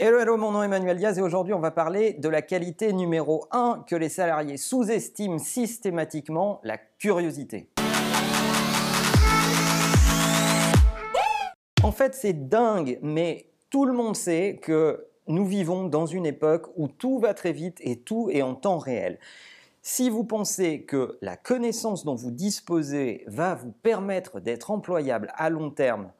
Hello, hello, mon nom est Emmanuel Yazé et aujourd'hui on va parler de la qualité numéro 1 que les salariés sous-estiment systématiquement, la curiosité. En fait, c'est dingue, mais tout le monde sait que nous vivons dans une époque où tout va très vite et tout est en temps réel. Si vous pensez que la connaissance dont vous disposez va vous permettre d'être employable à long terme,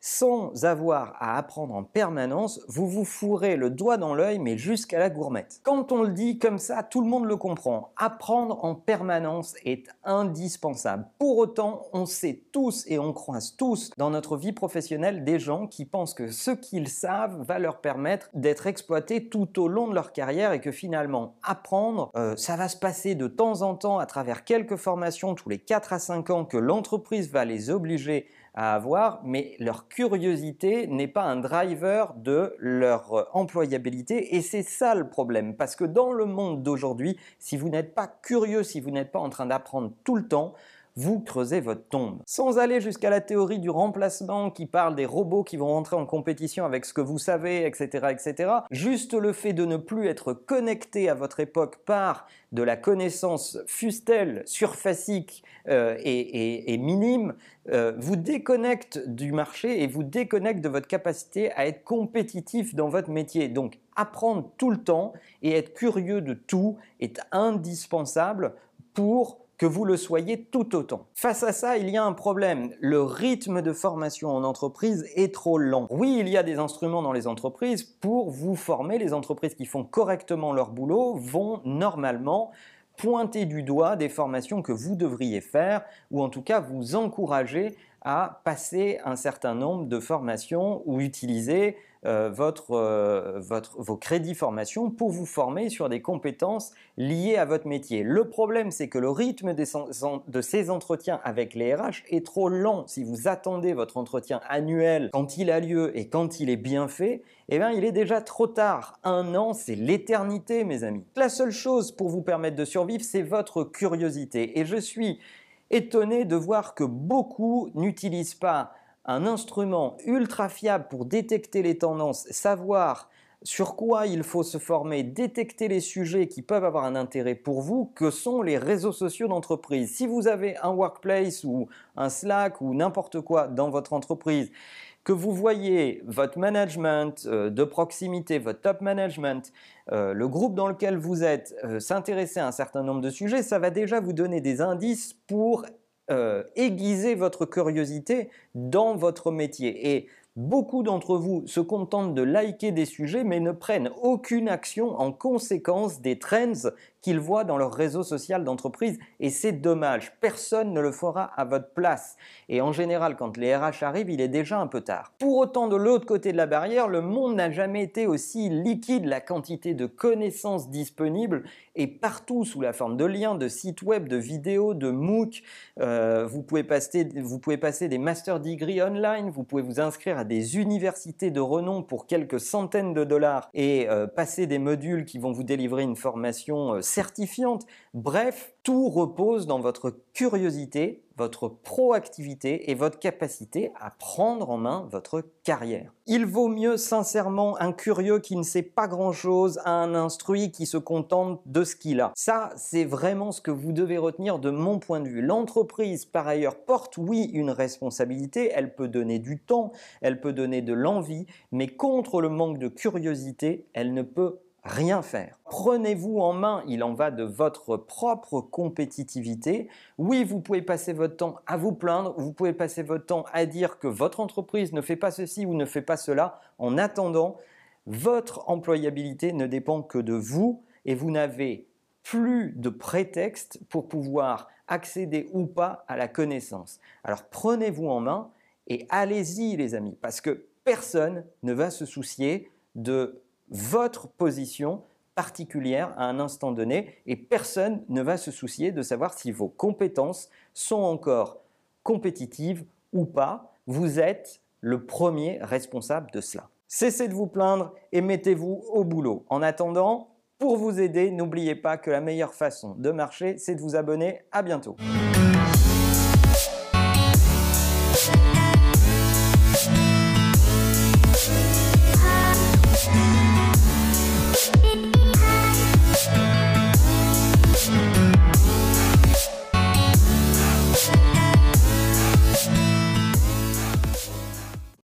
sans avoir à apprendre en permanence, vous vous fourrez le doigt dans l'œil, mais jusqu'à la gourmette. Quand on le dit comme ça, tout le monde le comprend. Apprendre en permanence est indispensable. Pour autant, on sait tous et on croise tous dans notre vie professionnelle des gens qui pensent que ce qu'ils savent va leur permettre d'être exploités tout au long de leur carrière et que finalement, apprendre, ça va se passer de temps en temps à travers quelques formations tous les 4 à 5 ans que l'entreprise va les obliger à avoir, mais leur curiosité n'est pas un driver de leur employabilité et c'est ça le problème, parce que dans le monde d'aujourd'hui, si vous n'êtes pas curieux, si vous n'êtes pas en train d'apprendre tout le temps, vous creusez votre tombe. Sans aller jusqu'à la théorie du remplacement qui parle des robots qui vont rentrer en compétition avec ce que vous savez, etc., etc. Juste le fait de ne plus être connecté à votre époque par de la connaissance fustelle, surfacique et minime, vous déconnecte du marché et vous déconnecte de votre capacité à être compétitif dans votre métier. Donc, apprendre tout le temps et être curieux de tout est indispensable pour que vous le soyez tout autant. Face à ça, il y a un problème. Le rythme de formation en entreprise est trop lent. Oui, il y a des instruments dans les entreprises pour vous former. Les entreprises qui font correctement leur boulot vont normalement pointer du doigt des formations que vous devriez faire ou en tout cas vous encourager à passer un certain nombre de formations ou utiliser vos crédits formation pour vous former sur des compétences liées à votre métier. Le problème, c'est que le rythme de ces entretiens avec les RH est trop lent. Si vous attendez votre entretien annuel quand il a lieu et quand il est bien fait, eh bien, il est déjà trop tard. Un an, c'est l'éternité, mes amis. La seule chose pour vous permettre de survivre, c'est votre curiosité. Et je suis étonné de voir que beaucoup n'utilisent pas un instrument ultra fiable pour détecter les tendances, savoir sur quoi il faut se former, détecter les sujets qui peuvent avoir un intérêt pour vous, que sont les réseaux sociaux d'entreprise. Si vous avez un workplace ou un Slack ou n'importe quoi dans votre entreprise, que vous voyez votre management de proximité, votre top management, le groupe dans lequel vous êtes, s'intéresser à un certain nombre de sujets, ça va déjà vous donner des indices pour aiguiser votre curiosité dans votre métier. Et beaucoup d'entre vous se contentent de liker des sujets mais ne prennent aucune action en conséquence des trends qu'ils voient dans leur réseau social d'entreprise et c'est dommage, personne ne le fera à votre place. Et en général, quand les RH arrivent, il est déjà un peu tard. Pour autant, de l'autre côté de la barrière, le monde n'a jamais été aussi liquide. La quantité de connaissances disponibles est partout sous la forme de liens, de sites web, de vidéos, de MOOC. Vous pouvez passer des master degrees online, vous pouvez vous inscrire à des universités de renom pour quelques centaines de dollars et passer des modules qui vont vous délivrer une formation certifiante. Bref, tout repose dans votre curiosité, votre proactivité et votre capacité à prendre en main votre carrière. Il vaut mieux sincèrement un curieux qui ne sait pas grand-chose à un instruit qui se contente de ce qu'il a. Ça, c'est vraiment ce que vous devez retenir de mon point de vue. L'entreprise, par ailleurs, porte, oui, une responsabilité. Elle peut donner du temps, elle peut donner de l'envie, mais contre le manque de curiosité, elle ne peut rien faire. Prenez-vous en main, il en va de votre propre compétitivité. Oui, vous pouvez passer votre temps à vous plaindre, vous pouvez passer votre temps à dire que votre entreprise ne fait pas ceci ou ne fait pas cela. En attendant, votre employabilité ne dépend que de vous et vous n'avez plus de prétexte pour pouvoir accéder ou pas à la connaissance. Alors prenez-vous en main et allez-y les amis, parce que personne ne va se soucier de votre position particulière à un instant donné et personne ne va se soucier de savoir si vos compétences sont encore compétitives ou pas. Vous êtes le premier responsable de cela. Cessez de vous plaindre et mettez-vous au boulot. En attendant, pour vous aider, n'oubliez pas que la meilleure façon de marcher, c'est de vous abonner. À bientôt.